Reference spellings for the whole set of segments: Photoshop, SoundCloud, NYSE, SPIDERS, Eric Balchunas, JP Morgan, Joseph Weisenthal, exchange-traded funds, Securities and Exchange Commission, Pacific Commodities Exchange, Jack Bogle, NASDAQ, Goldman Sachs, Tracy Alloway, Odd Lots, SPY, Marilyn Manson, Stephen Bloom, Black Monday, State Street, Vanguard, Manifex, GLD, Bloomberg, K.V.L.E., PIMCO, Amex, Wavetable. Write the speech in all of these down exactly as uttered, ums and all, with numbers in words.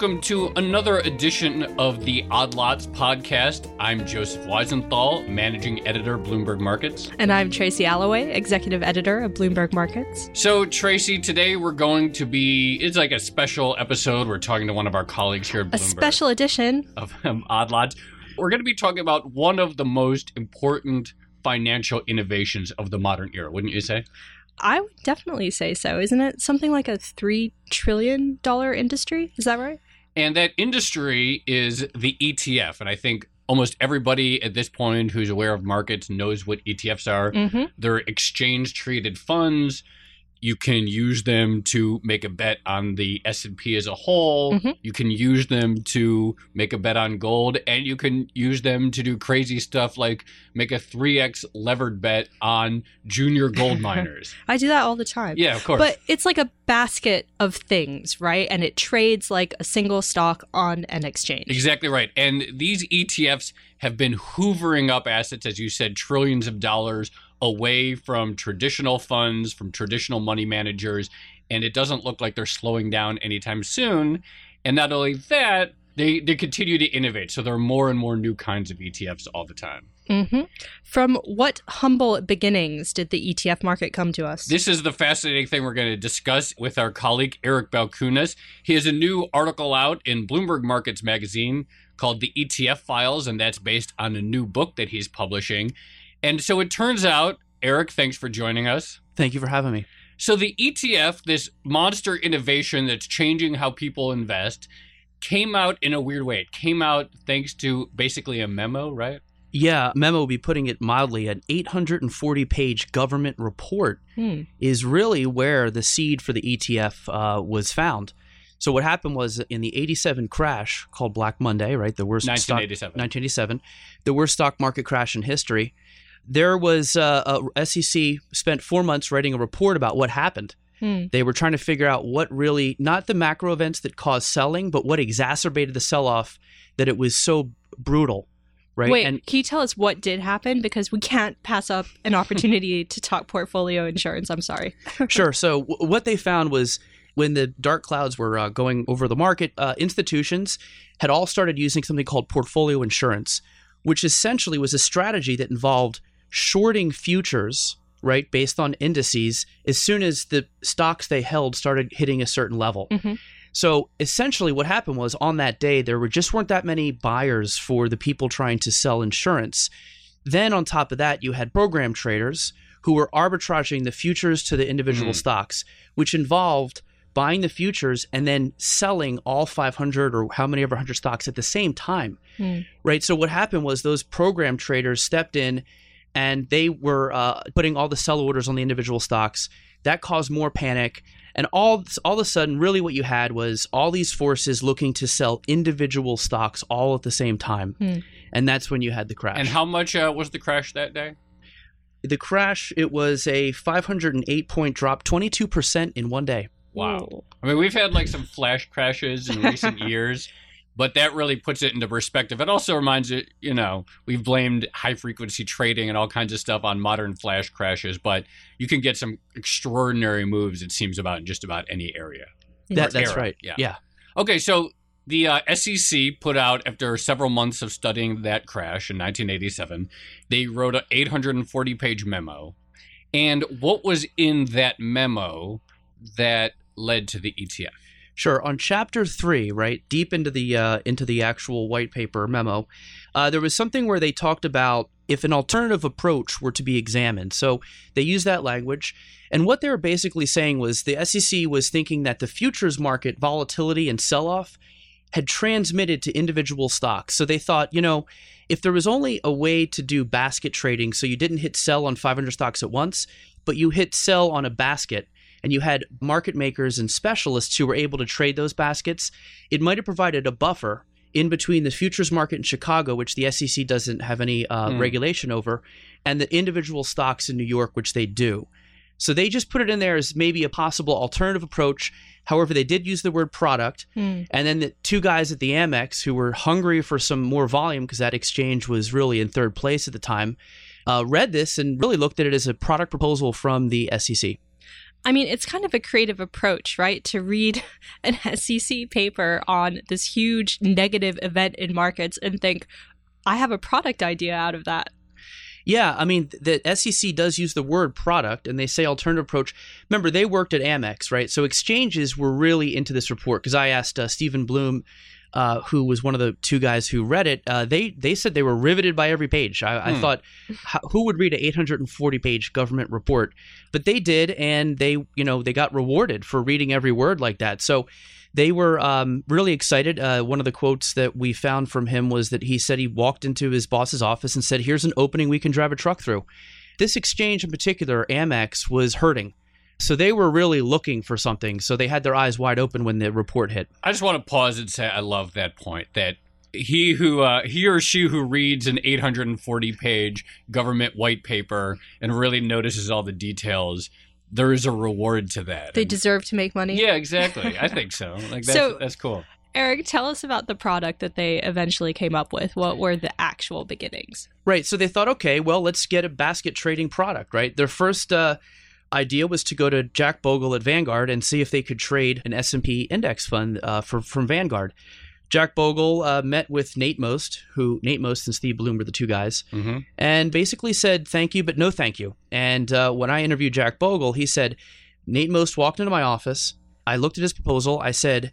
welcome to another edition of the Odd Lots podcast. I'm Joseph Weisenthal, managing editor, Bloomberg Markets. And I'm Tracy Alloway, executive editor of Bloomberg Markets. So, Tracy, today we're going to be, it's like a special episode. We're talking to one of our colleagues here at Bloomberg. A special edition. Of um, Odd Lots. We're going to be talking about one of the most important financial innovations of the modern era, wouldn't you say? I would definitely say so. Isn't it something like a three trillion dollars industry? Is that right? And that industry is the E T F. And I think almost everybody at this point who's aware of markets knows what E T Fs are. Mm-hmm. They're exchange-traded funds. You can use them to make a bet on the S and P as a whole. Mm-hmm. You can use them to make a bet on gold. And you can use them to do crazy stuff like make a three x levered bet on junior gold miners. I do that all the time. Yeah, of course. But it's like a basket of things, right? And it trades like a single stock on an exchange. Exactly right. And these E T Fs have been hoovering up assets, as you said, trillions of dollars away from traditional funds, from traditional money managers, and it doesn't look like they're slowing down anytime soon. And not only that, they, they continue to innovate. So there are more and more new kinds of E T Fs all the time. Mm-hmm. From what humble beginnings did the E T F market come to us? This is the fascinating thing we're going to discuss with our colleague, Eric Balchunas. He has a new article out in Bloomberg Markets magazine called The E T F Files, and that's based on a new book that he's publishing. And so it turns out, Eric, thanks for joining us. Thank you for having me. So the E T F, this monster innovation that's changing how people invest, came out in a weird way. It came out thanks to basically a memo, right? Yeah, memo, be putting it mildly, an eight hundred forty page government report hmm. is really where the seed for the E T F uh, was found. So what happened was in the eighty-seven crash called Black Monday, right? The worst nineteen eighty-seven. Stock, nineteen eighty-seven, the worst stock market crash in history. There was uh, a S E C spent four months writing a report about what happened. Hmm. They were trying to figure out what really, not the macro events that caused selling, but what exacerbated the sell-off, that it was so brutal. Right? Wait, and, can you tell us what did happen? Because we can't pass up an opportunity to talk portfolio insurance. I'm sorry. Sure. So w- what they found was when the dark clouds were uh, going over the market, uh, institutions had all started using something called portfolio insurance, which essentially was a strategy that involved shorting futures, right, based on indices as soon as the stocks they held started hitting a certain level. Mm-hmm. So essentially what happened was on that day, there were just weren't that many buyers for the people trying to sell insurance. Then on top of that, you had program traders who were arbitraging the futures to the individual mm. stocks, which involved buying the futures and then selling all five hundred or how many of one hundred stocks at the same time. Mm. Right. So what happened was those program traders stepped in and they were uh, putting all the sell orders on the individual stocks. That caused more panic. And all, all of a sudden, really what you had was all these forces looking to sell individual stocks all at the same time. Mm. And that's when you had the crash. And how much uh, was the crash that day? The crash, it was a five hundred eight point drop, twenty-two percent in one day. Wow. I mean, we've had like some flash crashes in recent years. But that really puts it into perspective. It also reminds it, you know, we've blamed high-frequency trading and all kinds of stuff on modern flash crashes, but you can get some extraordinary moves, it seems, about in just about any area. That, that's era. Right. Yeah. yeah. Okay, so the uh, S E C put out, after several months of studying that crash in nineteen eighty-seven, they wrote an eight hundred forty page memo. And what was in that memo that led to the E T F? Sure. On chapter three, right, deep into the uh, into the actual white paper memo, uh, there was something where they talked about if an alternative approach were to be examined. So they used that language. And what they were basically saying was the S E C was thinking that the futures market volatility and sell-off had transmitted to individual stocks. So they thought, you know, if there was only a way to do basket trading, so you didn't hit sell on five hundred stocks at once, but you hit sell on a basket, and you had market makers and specialists who were able to trade those baskets, it might have provided a buffer in between the futures market in Chicago, which the S E C doesn't have any uh, mm. regulation over, and the individual stocks in New York, which they do. So they just put it in there as maybe a possible alternative approach. However, they did use the word product. Mm. And then the two guys at the Amex who were hungry for some more volume, because that exchange was really in third place at the time, uh, read this and really looked at it as a product proposal from the S E C. I mean, it's kind of a creative approach, right? To read an S E C paper on this huge negative event in markets and think, I have a product idea out of that. Yeah, I mean, the S E C does use the word product, and they say alternative approach. Remember, they worked at Amex, right? So exchanges were really into this report, because I asked uh, Stephen Bloom, uh, who was one of the two guys who read it. Uh, they they said they were riveted by every page. I, hmm. I thought, how, who would read an eight hundred forty page government report? But they did, and they you know they got rewarded for reading every word like that. So they were um, really excited. Uh, one of the quotes that we found from him was that he said he walked into his boss's office and said, here's an opening we can drive a truck through. This exchange in particular, Amex, was hurting. So they were really looking for something. So they had their eyes wide open when the report hit. I just want to pause and say I love that point, that he who uh, he or she who reads an eight hundred forty page government white paper and really notices all the details, there is a reward to that. They and, deserve to make money. Yeah, exactly. I think so. Like that's, so, that's cool. Eric, tell us about the product that they eventually came up with. What were the actual beginnings? Right. So they thought, okay, well, let's get a basket trading product, right? Their first uh, idea was to go to Jack Bogle at Vanguard and see if they could trade an S and P index fund uh, for, from Vanguard. Jack Bogle uh, met with Nate Most, who Nate Most and Steve Bloom were the two guys, mm-hmm. and basically said, thank you, but no thank you. And uh, when I interviewed Jack Bogle, he said, Nate Most walked into my office. I looked at his proposal. I said,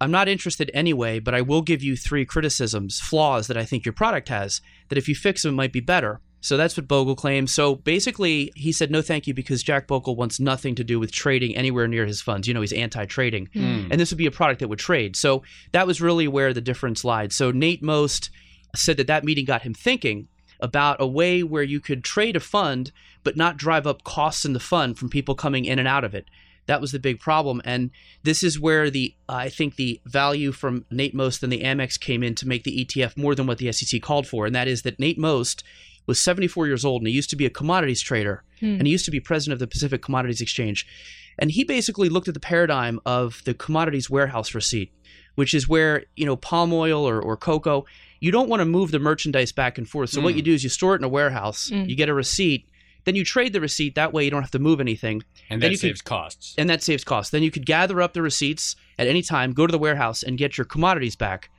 I'm not interested anyway, but I will give you three criticisms, flaws that I think your product has, that if you fix them, it might be better. So that's what Bogle claims. So basically, he said no thank you because Jack Bogle wants nothing to do with trading anywhere near his funds. You know, he's anti-trading. Mm. And this would be a product that would trade. So that was really where the difference lied. So Nate Most said that that meeting got him thinking about a way where you could trade a fund but not drive up costs in the fund from people coming in and out of it. That was the big problem. And this is where the uh, I think the value from Nate Most and the Amex came in to make the E T F more than what the S E C called for. And that is that Nate Most was seventy-four years old, and he used to be a commodities trader, hmm. and he used to be president of the Pacific Commodities Exchange. And he basically looked at the paradigm of the commodities warehouse receipt, which is where, you know, palm oil or, or cocoa, you don't want to move the merchandise back and forth. So mm. what you do is you store it in a warehouse, mm. you get a receipt, then you trade the receipt. That way you don't have to move anything. And that saves costs. And that saves costs. Then you could gather up the receipts at any time, go to the warehouse, and get your commodities back.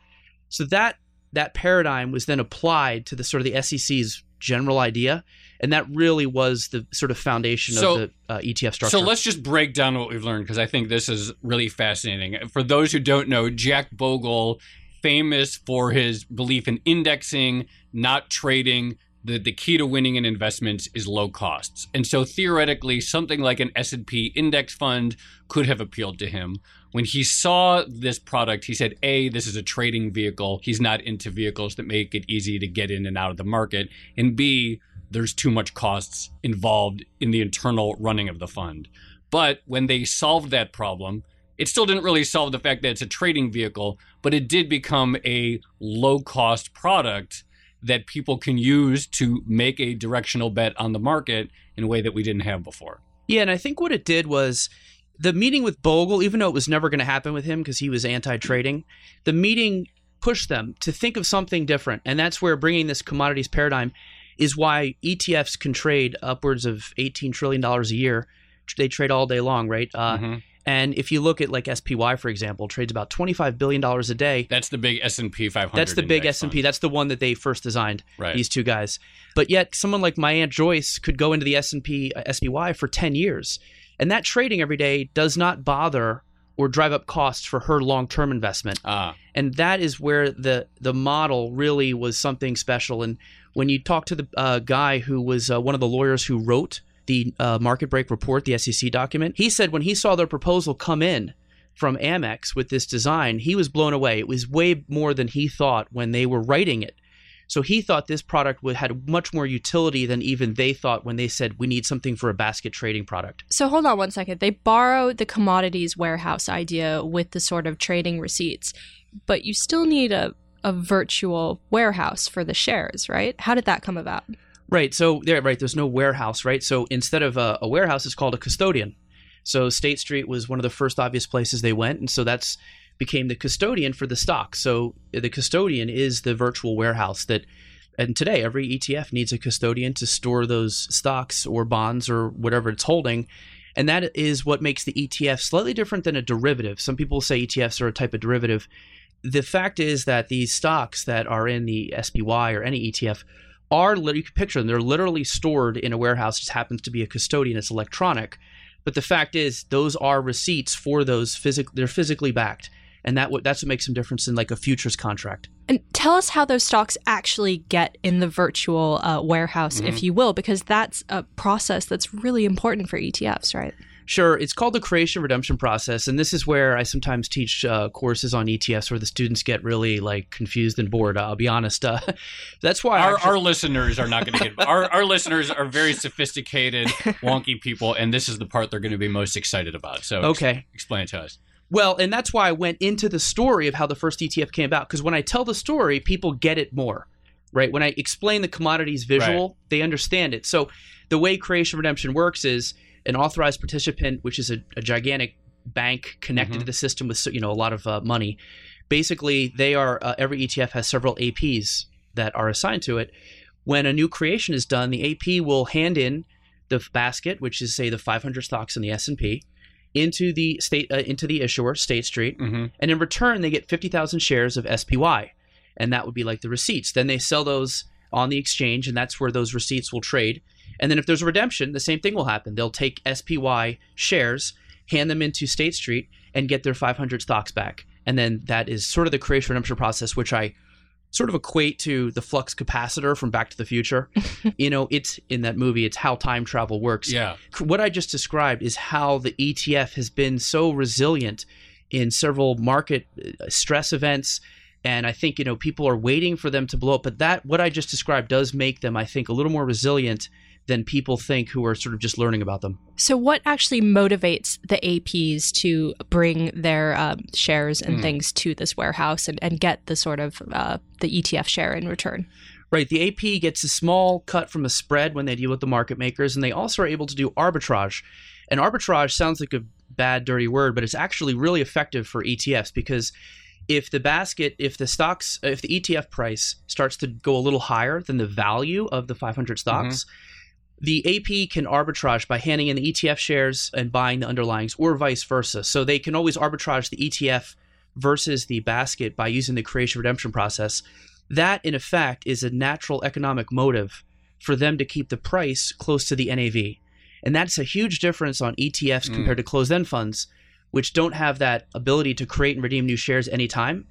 So that that paradigm was then applied to the sort of the S E C's general idea, and that really was the sort of foundation so, of the uh, E T F structure. So let's just break down what we've learned, because I think this is really fascinating. For those who don't know, Jack Bogle, famous for his belief in indexing, not trading. The, the key to winning in investments is low costs. And so theoretically, something like an S and P index fund could have appealed to him. When he saw this product, he said, A, this is a trading vehicle. He's not into vehicles that make it easy to get in and out of the market. And B, there's too much costs involved in the internal running of the fund. But when they solved that problem, it still didn't really solve the fact that it's a trading vehicle, but it did become a low-cost product that people can use to make a directional bet on the market in a way that we didn't have before. Yeah, and I think what it did was the meeting with Bogle, even though it was never going to happen with him because he was anti-trading, the meeting pushed them to think of something different. And that's where bringing this commodities paradigm is why E T Fs can trade upwards of eighteen trillion dollars a year. They trade all day long, right? Uh, mm-hmm. And if you look at like S P Y, for example, trades about twenty-five billion dollars a day. That's the big S and P five hundred. That's the big S and P. Fund. That's the one that they first designed, right. These two guys. But yet someone like my Aunt Joyce could go into the S and P, uh, S P Y for ten years. And that trading every day does not bother or drive up costs for her long-term investment. Ah. And that is where the, the model really was something special. And when you talk to the uh, guy who was uh, one of the lawyers who wrote the uh, market break report, the S E C document, he said when he saw their proposal come in from Amex with this design, he was blown away. It was way more than he thought when they were writing it. So he thought this product would, had much more utility than even they thought when they said, we need something for a basket trading product. So hold on one second. They borrowed the commodities warehouse idea with the sort of trading receipts, but you still need a, a virtual warehouse for the shares, right? How did that come about? Right. So there, right. There's no warehouse, right? So instead of a, a warehouse, it's called a custodian. So State Street was one of the first obvious places they went. And so that's became the custodian for the stock. So the custodian is the virtual warehouse that, and today every E T F needs a custodian to store those stocks or bonds or whatever it's holding. And that is what makes the E T F slightly different than a derivative. Some people say E T Fs are a type of derivative. The fact is that these stocks that are in the S P Y or any E T F are, you can picture them, they're literally stored in a warehouse. It just happens to be a custodian. It's electronic. But the fact is, those are receipts for those, physic- they're physically backed. And that that's what makes some difference than like a futures contract. And tell us how those stocks actually get in the virtual uh, warehouse, mm-hmm. if you will, because that's a process that's really important for E T Fs, right? Sure. It's called the creation redemption process. And this is where I sometimes teach uh, courses on E T Fs where the students get really like confused and bored. Uh, I'll be honest. Uh, that's why our, actually- our listeners are not going to get our, our listeners are very sophisticated, wonky people. And this is the part they're going to be most excited about. So okay. ex- explain it to us. Well, and that's why I went into the story of how the first E T F came about, because when I tell the story, people get it more, right? When I explain the commodities visual, right. they understand it. So the way creation redemption works is an authorized participant, which is a, a gigantic bank connected mm-hmm. to the system with you know a lot of uh, money. Basically, they are uh, every E T F has several A Ps that are assigned to it. When a new creation is done, the A P will hand in the basket, which is say the five hundred stocks in the S and P. Into the state, uh, into the issuer, State Street, mm-hmm. and in return they get fifty thousand shares of S P Y, and that would be like the receipts. Then they sell those on the exchange, and that's where those receipts will trade. And then if there's a redemption, the same thing will happen. They'll take S P Y shares, hand them into State Street, and get their five hundred stocks back. And then that is sort of the creation redemption process, which I sort of equate to the flux capacitor from Back to the Future. You know, it's in that movie, it's how time travel works. Yeah. What I just described is how the E T F has been so resilient in several market stress events. And I think, you know, people are waiting for them to blow up. But that, what I just described does make them, I think, a little more resilient than people think who are sort of just learning about them. So what actually motivates the A Ps to bring their uh, shares and mm. things to this warehouse and, and get the sort of uh, the E T F share in return? Right. The A P gets a small cut from a spread when they deal with the market makers, and they also are able to do arbitrage. And arbitrage sounds like a bad, dirty word, but it's actually really effective for E T Fs because if the basket, if the stocks, if the E T F price starts to go a little higher than the value of the five hundred stocks, mm-hmm. the A P can arbitrage by handing in the E T F shares and buying the underlyings or vice versa. So they can always arbitrage the E T F versus the basket by using the creation redemption process. That, in effect, is a natural economic motive for them to keep the price close to the N A V. And that's a huge difference on E T Fs mm. compared to closed-end funds, which don't have that ability to create and redeem new shares anytime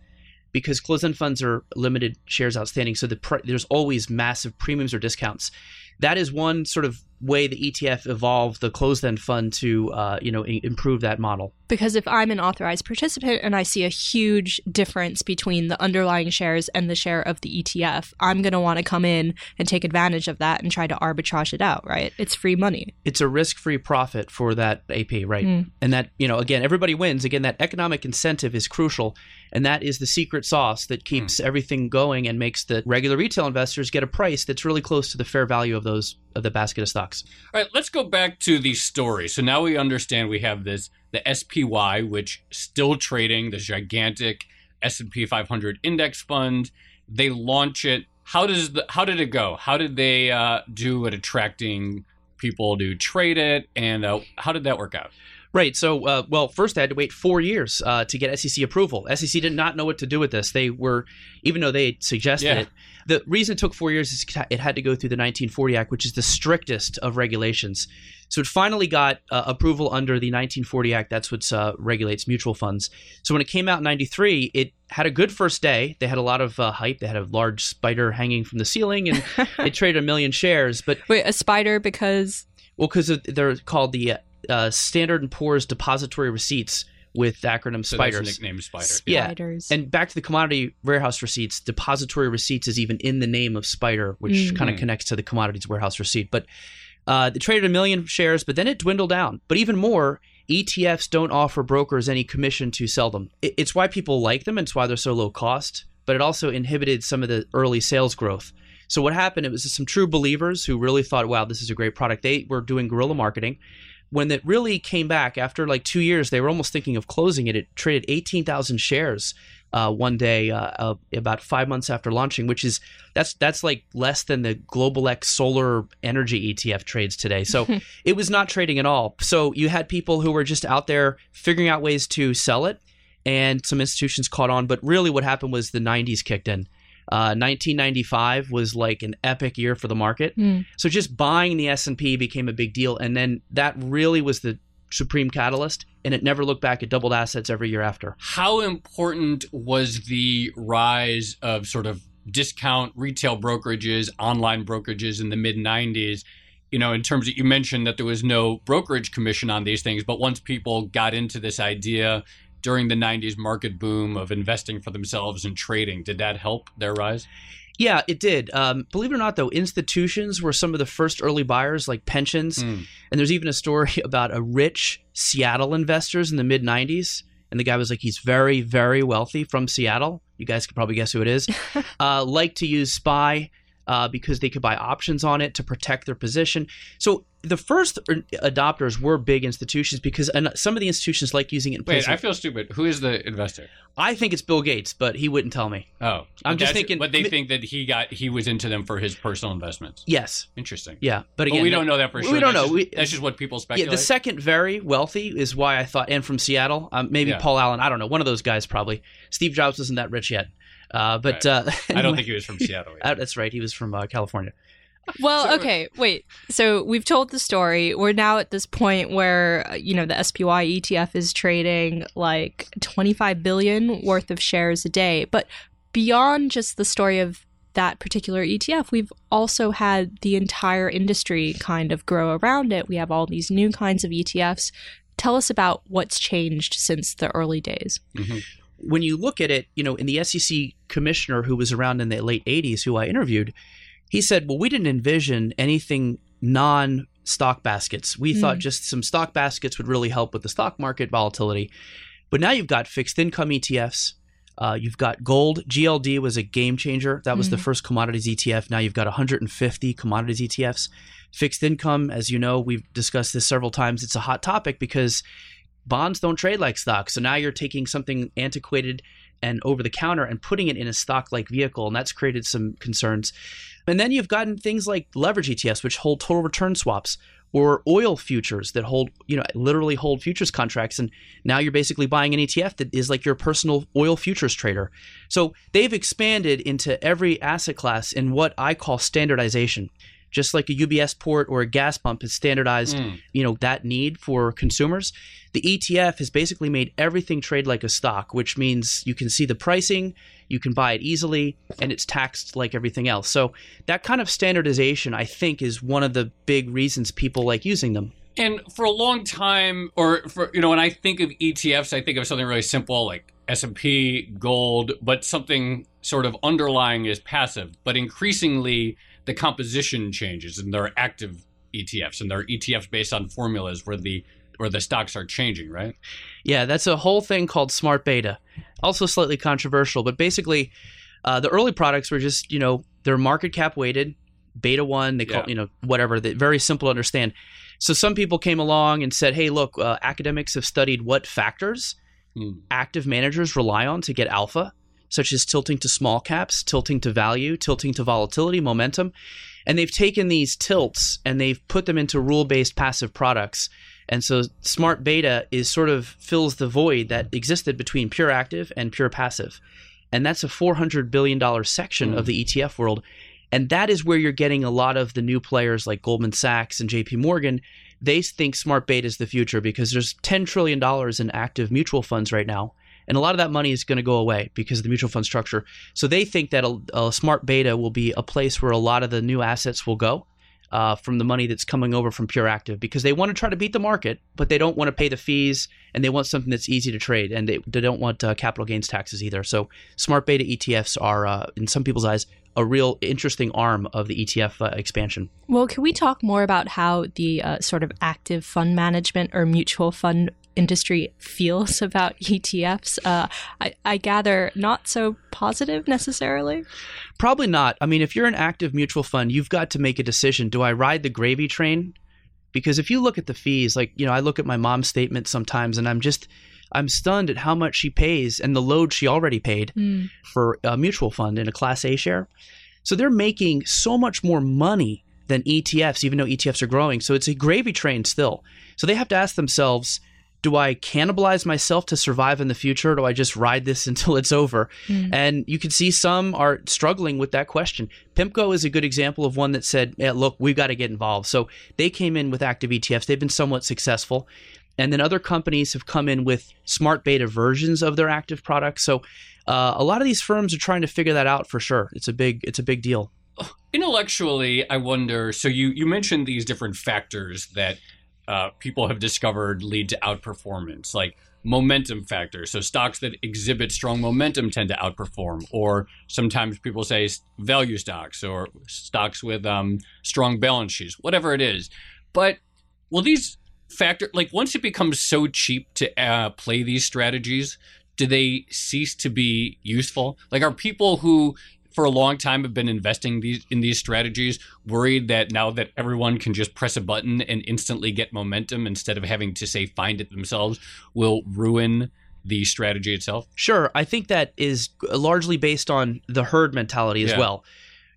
because closed-end funds are limited shares outstanding. So the pr- there's always massive premiums or discounts. That is one sort of way the E T F evolved the closed-end fund to, uh, you know, i- improve that model. Because if I'm an authorized participant and I see a huge difference between the underlying shares and the share of the E T F, I'm going to want to come in and take advantage of that and try to arbitrage it out, right? It's free money. It's a risk-free profit for that A P, right? Mm. And that, you know, again, everybody wins. Again, that economic incentive is crucial. And that is the secret sauce that keeps mm. everything going and makes the regular retail investors get a price that's really close to the fair value of those of the basket of stocks. All right, let's go back to the story. So now we understand we have this, the S P Y, which still trading, this gigantic S and P five hundred index fund. They launch it. How does the, how did it go? How did they uh, do at attracting people to trade it? And uh, how did that work out? Right. So, uh, well, first they had to wait four years uh, to get S E C approval. S E C did not know what to do with this. They were, even though they suggested yeah. it, the reason it took four years is it had to go through the nineteen forty Act, which is the strictest of regulations. So it finally got uh, approval under the nineteen forty Act. That's what uh, regulates mutual funds. So when it came out in ninety-three, it had a good first day. They had a lot of uh, hype. They had a large spider hanging from the ceiling, and it traded a million shares. But wait, a spider because? Well, because they're called the Uh, Uh, Standard and Poor's Depository Receipts with the acronym so SPIDERS. That's the nickname SPIDER. Spiders. Yeah. And back to the commodity warehouse receipts, depository receipts is even in the name of SPIDER, which mm-hmm. kind of connects to the commodities warehouse receipt. But uh, they traded a million shares, but then it dwindled down. But even more, E T Fs don't offer brokers any commission to sell them. It, it's why people like them. It's why they're so low cost, but it also inhibited some of the early sales growth. So what happened, it was some true believers who really thought, wow, this is a great product. They were doing guerrilla marketing. When it really came back, after like two years, they were almost thinking of closing it. It traded eighteen thousand shares uh, one day uh, uh, about five months after launching, which is that's that's like less than the GlobalX solar energy E T F trades today. So it was not trading at all. So you had people who were just out there figuring out ways to sell it, and some institutions caught on. But really what happened was the nineties kicked in. Uh, nineteen ninety-five was like an epic year for the market. Mm. So just buying the S and P became a big deal. And then that really was the supreme catalyst, and it never looked back. It doubled assets every year after. How important was the rise of sort of discount retail brokerages, online brokerages in the mid nineties? You know, in terms of, you mentioned that there was no brokerage commission on these things, but once people got into this idea during the nineties market boom of investing for themselves and trading, did that help their rise? Yeah, it did. Um, believe it or not, though, institutions were some of the first early buyers, like pensions. Mm. And there's even a story about a rich Seattle investors in the mid nineties. And the guy was like, he's very, very wealthy from Seattle. You guys could probably guess who it is. uh, liked to use S P Y uh, because they could buy options on it to protect their position. So the first adopters were big institutions, because some of the institutions like using it in place. Wait, I feel stupid. Who is the investor? I think it's Bill Gates, but he wouldn't tell me. Oh. I'm just thinking. But they think that he got he was into them for his personal investments. Yes. Interesting. Yeah. But again, but we don't know that for sure. We don't that's know. Just, we, that's just what people speculate. Yeah, the second very wealthy is why I thought, and from Seattle, um, maybe yeah. Paul Allen. I don't know. One of those guys probably. Steve Jobs wasn't that rich yet. Uh, but right. uh, anyway. I don't think he was from Seattle. That's right. He was from uh, California. Well, okay, wait. So we've told the story. We're now at this point where, you know, the S P Y E T F is trading like twenty-five billion dollars worth of shares a day. But beyond just the story of that particular E T F, we've also had the entire industry kind of grow around it. We have all these new kinds of E T Fs. Tell us about what's changed since the early days. Mm-hmm. When you look at it, you know, in the S E C commissioner who was around in the late eighties, who I interviewed, he said, well, we didn't envision anything non-stock baskets. We mm. thought just some stock baskets would really help with the stock market volatility. But now you've got fixed income E T Fs. Uh, you've got gold. G L D was a game changer. That was mm. the first commodities E T F. Now you've got one hundred fifty commodities E T Fs. Fixed income, as you know, we've discussed this several times. It's a hot topic because bonds don't trade like stocks. So now you're taking something antiquated and over-the-counter and putting it in a stock-like vehicle, and that's created some concerns. And then you've gotten things like leverage E T Fs, which hold total return swaps, or oil futures that hold, you know, literally hold futures contracts. And now you're basically buying an E T F that is like your personal oil futures trader. So they've expanded into every asset class in what I call standardization. Just like a U B S port or a gas pump has standardized, mm. you know, that need for consumers, the E T F has basically made everything trade like a stock, which means you can see the pricing, you can buy it easily, and it's taxed like everything else. So that kind of standardization, I think, is one of the big reasons people like using them. And for a long time, or for, you know, when I think of E T Fs, I think of something really simple like S and P, gold, but something sort of underlying is passive. But increasingly, the composition changes, and there are active E T Fs, and there are E T Fs based on formulas where the where the stocks are changing, right? Yeah, that's a whole thing called smart beta. Also slightly controversial, but basically, uh, the early products were just, you know, they're market cap weighted, beta one, they call yeah. you know, whatever. They're very simple to understand. So some people came along and said, hey, look, uh, academics have studied what factors mm. active managers rely on to get alpha, such as tilting to small caps, tilting to value, tilting to volatility, momentum. And they've taken these tilts and they've put them into rule-based passive products. And so smart beta is sort of fills the void that existed between pure active and pure passive. And that's a four hundred billion dollars section mm. of the E T F world. And that is where you're getting a lot of the new players like Goldman Sachs and J P Morgan. They think smart beta is the future because there's ten trillion dollars in active mutual funds right now. And a lot of that money is going to go away because of the mutual fund structure. So they think that a, a smart beta will be a place where a lot of the new assets will go uh, from the money that's coming over from pure active, because they want to try to beat the market, but they don't want to pay the fees, and they want something that's easy to trade, and they, they don't want uh, capital gains taxes either. So smart beta E T Fs are, uh, in some people's eyes, a real interesting arm of the E T F uh, expansion. Well, can we talk more about how the uh, sort of active fund management or mutual fund industry feels about E T Fs? Uh, I, I gather not so positive necessarily? Probably not. I mean, if you're an active mutual fund, you've got to make a decision. Do I ride the gravy train? Because if you look at the fees, like, you know, I look at my mom's statement sometimes and I'm just, I'm stunned at how much she pays and the load she already paid mm. for a mutual fund in a Class A share. So they're making so much more money than E T Fs, even though E T Fs are growing. So it's a gravy train still. So they have to ask themselves, do I cannibalize myself to survive in the future? Or do I just ride this until it's over? Mm. And you can see some are struggling with that question. PIMCO is a good example of one that said, hey, look, we've got to get involved. So they came in with active E T Fs. They've been somewhat successful. And then other companies have come in with smart beta versions of their active products. So uh, a lot of these firms are trying to figure that out for sure. It's a big, it's a big deal. Intellectually, I wonder, so you, you mentioned these different factors that uh, people have discovered lead to outperformance, like momentum factors. So stocks that exhibit strong momentum tend to outperform, or sometimes people say value stocks or stocks with um, strong balance sheets, whatever it is. But will these factor, like once it becomes so cheap to uh, play these strategies, do they cease to be useful? Like are people who for a long time have been investing these in these strategies worried that now that everyone can just press a button and instantly get momentum instead of having to say find it themselves will ruin the strategy itself? Sure. I think that is largely based on the herd mentality as yeah. well.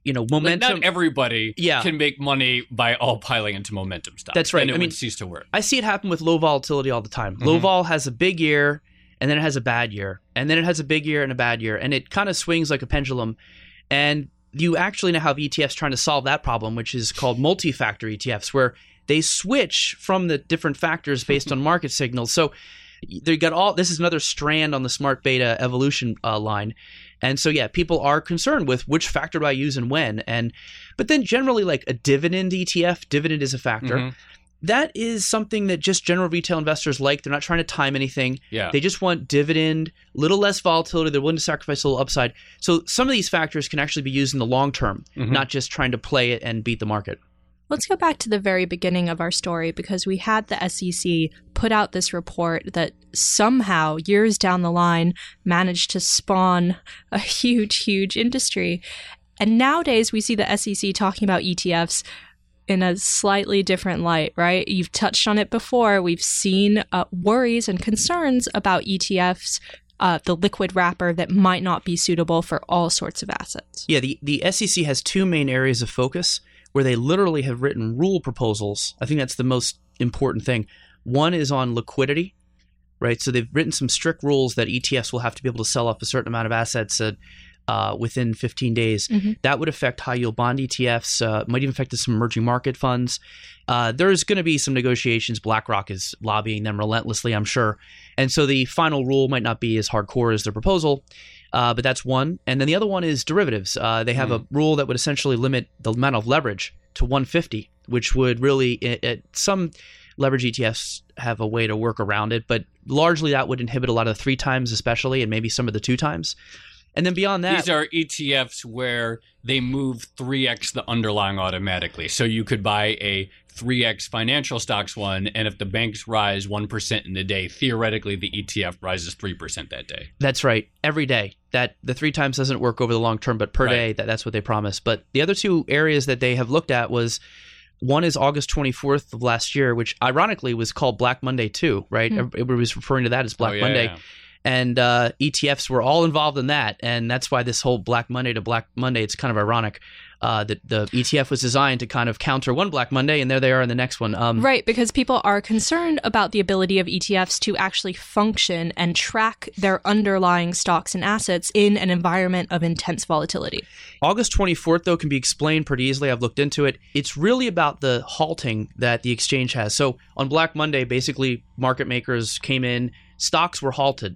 You know, momentum. Like not everybody yeah. can make money by all piling into momentum stocks. That's right. And it I would mean, cease to work. I see it happen with low volatility all the time. Mm-hmm. Low vol has a big year, and then it has a bad year, and then it has a big year and a bad year, and it kind of swings like a pendulum. And you actually now have E T Fs trying to solve that problem, which is called multi-factor E T Fs, where they switch from the different factors based on market signals. So they got all. This is another strand on the smart beta evolution uh, line. And so, yeah, people are concerned with which factor do I use and when. And but then generally like a dividend E T F, dividend is a factor. Mm-hmm. That is something that just general retail investors like. They're not trying to time anything. Yeah. They just want dividend, little less volatility. They're willing to sacrifice a little upside. So some of these factors can actually be used in the long term, mm-hmm. not just trying to play it and beat the market. Let's go back to the very beginning of our story, because we had the S E C put out this report that somehow years down the line managed to spawn a huge, huge industry. And nowadays we see the S E C talking about E T Fs in a slightly different light, right? You've touched on it before. We've seen uh, worries and concerns about E T Fs, uh, the liquid wrapper that might not be suitable for all sorts of assets. Yeah, the, the S E C has two main areas of focus, where they literally have written rule proposals. I think that's the most important thing. One is on liquidity, right? So they've written some strict rules that E T Fs will have to be able to sell off a certain amount of assets uh, uh, within fifteen days. Mm-hmm. That would affect high yield bond E T Fs, uh, might even affect some emerging market funds. Uh, there's going to be some negotiations. BlackRock is lobbying them relentlessly, I'm sure. And so the final rule might not be as hardcore as their proposal. Uh, but that's one. And then the other one is derivatives. Uh, they have mm. a rule that would essentially limit the amount of leverage to one fifty, which would really, it, it, some leverage E T Fs have a way to work around it, but largely that would inhibit a lot of the three times especially, and maybe some of the two times. And then beyond that, these are E T Fs where they move three x the underlying automatically. So you could buy a three x financial stocks one, and if the banks rise one percent in the day, theoretically the E T F rises three percent that day. That's right. Every day. That the three times doesn't work over the long term, but per right. day, that, that's what they promise. But the other two areas that they have looked at was, one is August twenty-fourth of last year, which ironically was called Black Monday too, right? Mm. Everybody was referring to that as Black oh, yeah, Monday. Yeah. And uh, E T Fs were all involved in that. And that's why this whole Black Monday to Black Monday, it's kind of ironic uh, that the E T F was designed to kind of counter one Black Monday, and there they are in the next one. Um, right, because people are concerned about the ability of E T Fs to actually function and track their underlying stocks and assets in an environment of intense volatility. August twenty-fourth, though, can be explained pretty easily. I've looked into it. It's really about the halting that the exchange has. So on Black Monday, basically, market makers came in, stocks were halted.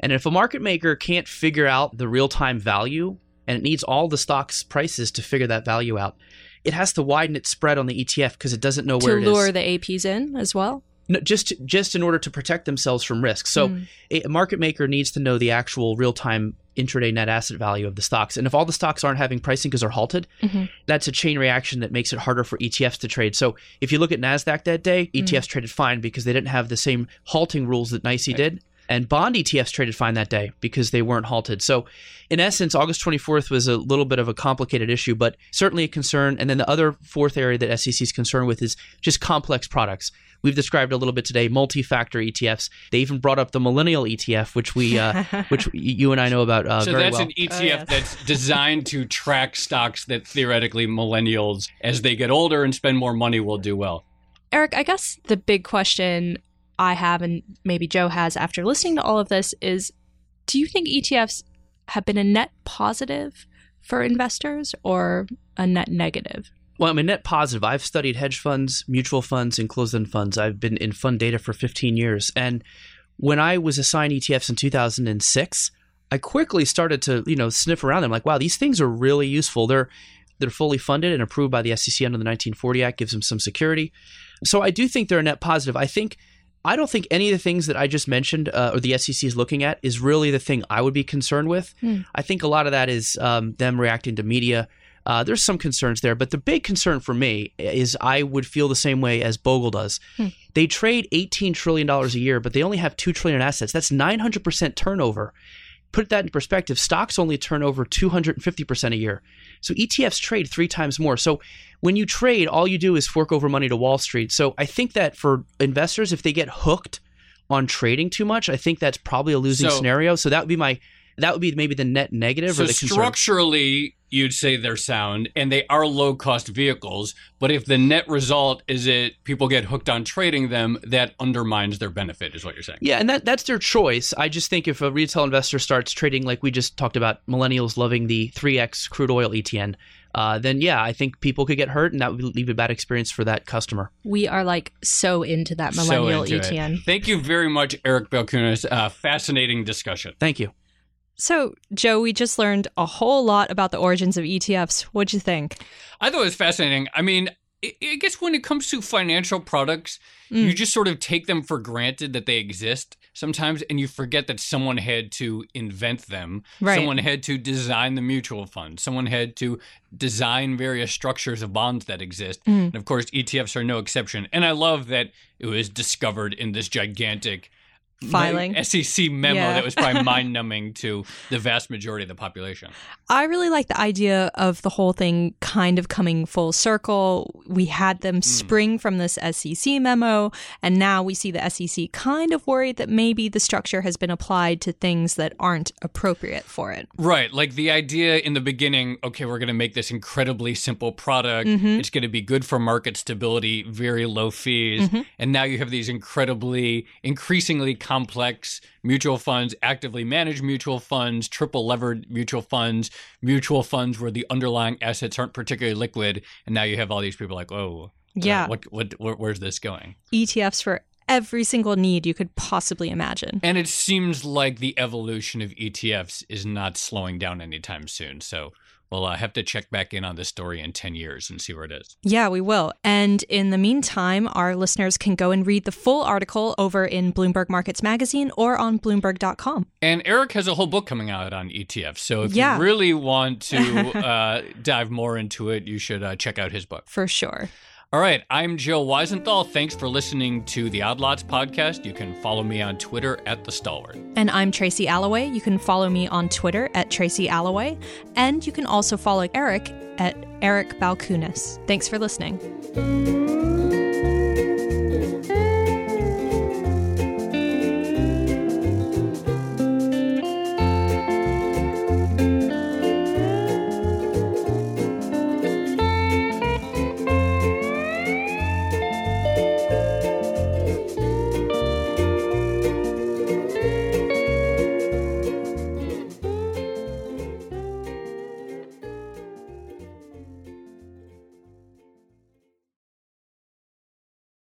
And if a market maker can't figure out the real-time value, and it needs all the stock's prices to figure that value out, it has to widen its spread on the E T F because it doesn't know where it is. To lure the A Ps in as well? No, just, just in order to protect themselves from risk. So mm. a market maker needs to know the actual real-time intraday net asset value of the stocks. And if all the stocks aren't having pricing because they're halted, mm-hmm. that's a chain reaction that makes it harder for E T Fs to trade. So if you look at NASDAQ that day, E T Fs mm. traded fine because they didn't have the same halting rules that NYSE right. did. And bond E T Fs traded fine that day because they weren't halted. So in essence, August twenty-fourth was a little bit of a complicated issue, but certainly a concern. And then the other fourth area that S E C is concerned with is just complex products. We've described a little bit today, multi-factor E T Fs. They even brought up the millennial E T F, which we, uh, which you and I know about uh, so very well. So that's an E T F oh, yes. that's designed to track stocks that theoretically millennials, as they get older and spend more money, will do well. Eric, I guess the big question I have, and maybe Joe has after listening to all of this, is do you think E T Fs have been a net positive for investors or a net negative? Well, I'm a net positive. I've studied hedge funds, mutual funds, and closed-end funds. I've been in fund data for fifteen years. And when I was assigned E T Fs in two thousand six, I quickly started to, you know, sniff around them like, wow, these things are really useful. They're They're fully funded and approved by the S E C under the nineteen forty Act, gives them some security. So I do think they're a net positive. I think I don't think any of the things that I just mentioned uh, or the S E C is looking at is really the thing I would be concerned with. Mm. I think a lot of that is um, them reacting to media. Uh, there's some concerns there, but the big concern for me is I would feel the same way as Bogle does. Hmm. They trade eighteen trillion dollars a year, but they only have two trillion dollars in assets. That's nine hundred percent turnover. Put that in perspective, stocks only turn over two hundred fifty percent a year. So E T Fs trade three times more. So when you trade, all you do is fork over money to Wall Street. So I think that for investors, if they get hooked on trading too much, I think that's probably a losing so, scenario. So that would be my, that would be maybe the net negative so or the concern. Structurally, you'd say they're sound and they are low cost vehicles. But if the net result is that people get hooked on trading them, that undermines their benefit is what you're saying. Yeah. And that that's their choice. I just think if a retail investor starts trading, like we just talked about, millennials loving the three X crude oil E T N, uh, then yeah, I think people could get hurt and that would leave a bad experience for that customer. We are like so into that millennial so into E T N. It. Thank you very much, Eric Balchunas. Uh, fascinating discussion. Thank you. So, Joe, we just learned a whole lot about the origins of E T Fs. What'd you think? I thought it was fascinating. I mean, I guess when it comes to financial products, mm. you just sort of take them for granted that they exist sometimes, and you forget that someone had to invent them. Right. Someone had to design the mutual fund. Someone had to design various structures of bonds that exist. Mm. And, of course, E T Fs are no exception. And I love that it was discovered in this gigantic filing S E C memo yeah. that was probably mind-numbing to the vast majority of the population. I really like the idea of the whole thing kind of coming full circle. We had them mm. spring from this S E C memo, and now we see the S E C kind of worried that maybe the structure has been applied to things that aren't appropriate for it. Right. Like the idea in the beginning, okay, we're going to make this incredibly simple product. Mm-hmm. It's going to be good for market stability, very low fees. Mm-hmm. And now you have these incredibly, increasingly complex mutual funds, actively managed mutual funds, triple levered mutual funds, mutual funds where the underlying assets aren't particularly liquid. And now you have all these people like, oh, yeah, uh, what, what, where, where's this going? E T Fs for every single need you could possibly imagine. And it seems like the evolution of E T Fs is not slowing down anytime soon. So we'll uh, have to check back in on this story in ten years and see where it is. Yeah, we will. And in the meantime, our listeners can go and read the full article over in Bloomberg Markets Magazine or on Bloomberg dot com. And Eric has a whole book coming out on E T Fs. So if yeah. you really want to uh, dive more into it, you should uh, check out his book. For sure. All right. I'm Joe Weisenthal. Thanks for listening to the Odd Lots podcast. You can follow me on Twitter at The Stalwart. And I'm Tracy Alloway. You can follow me on Twitter at Tracy Alloway. And you can also follow Eric at Eric Balchunas. Thanks for listening.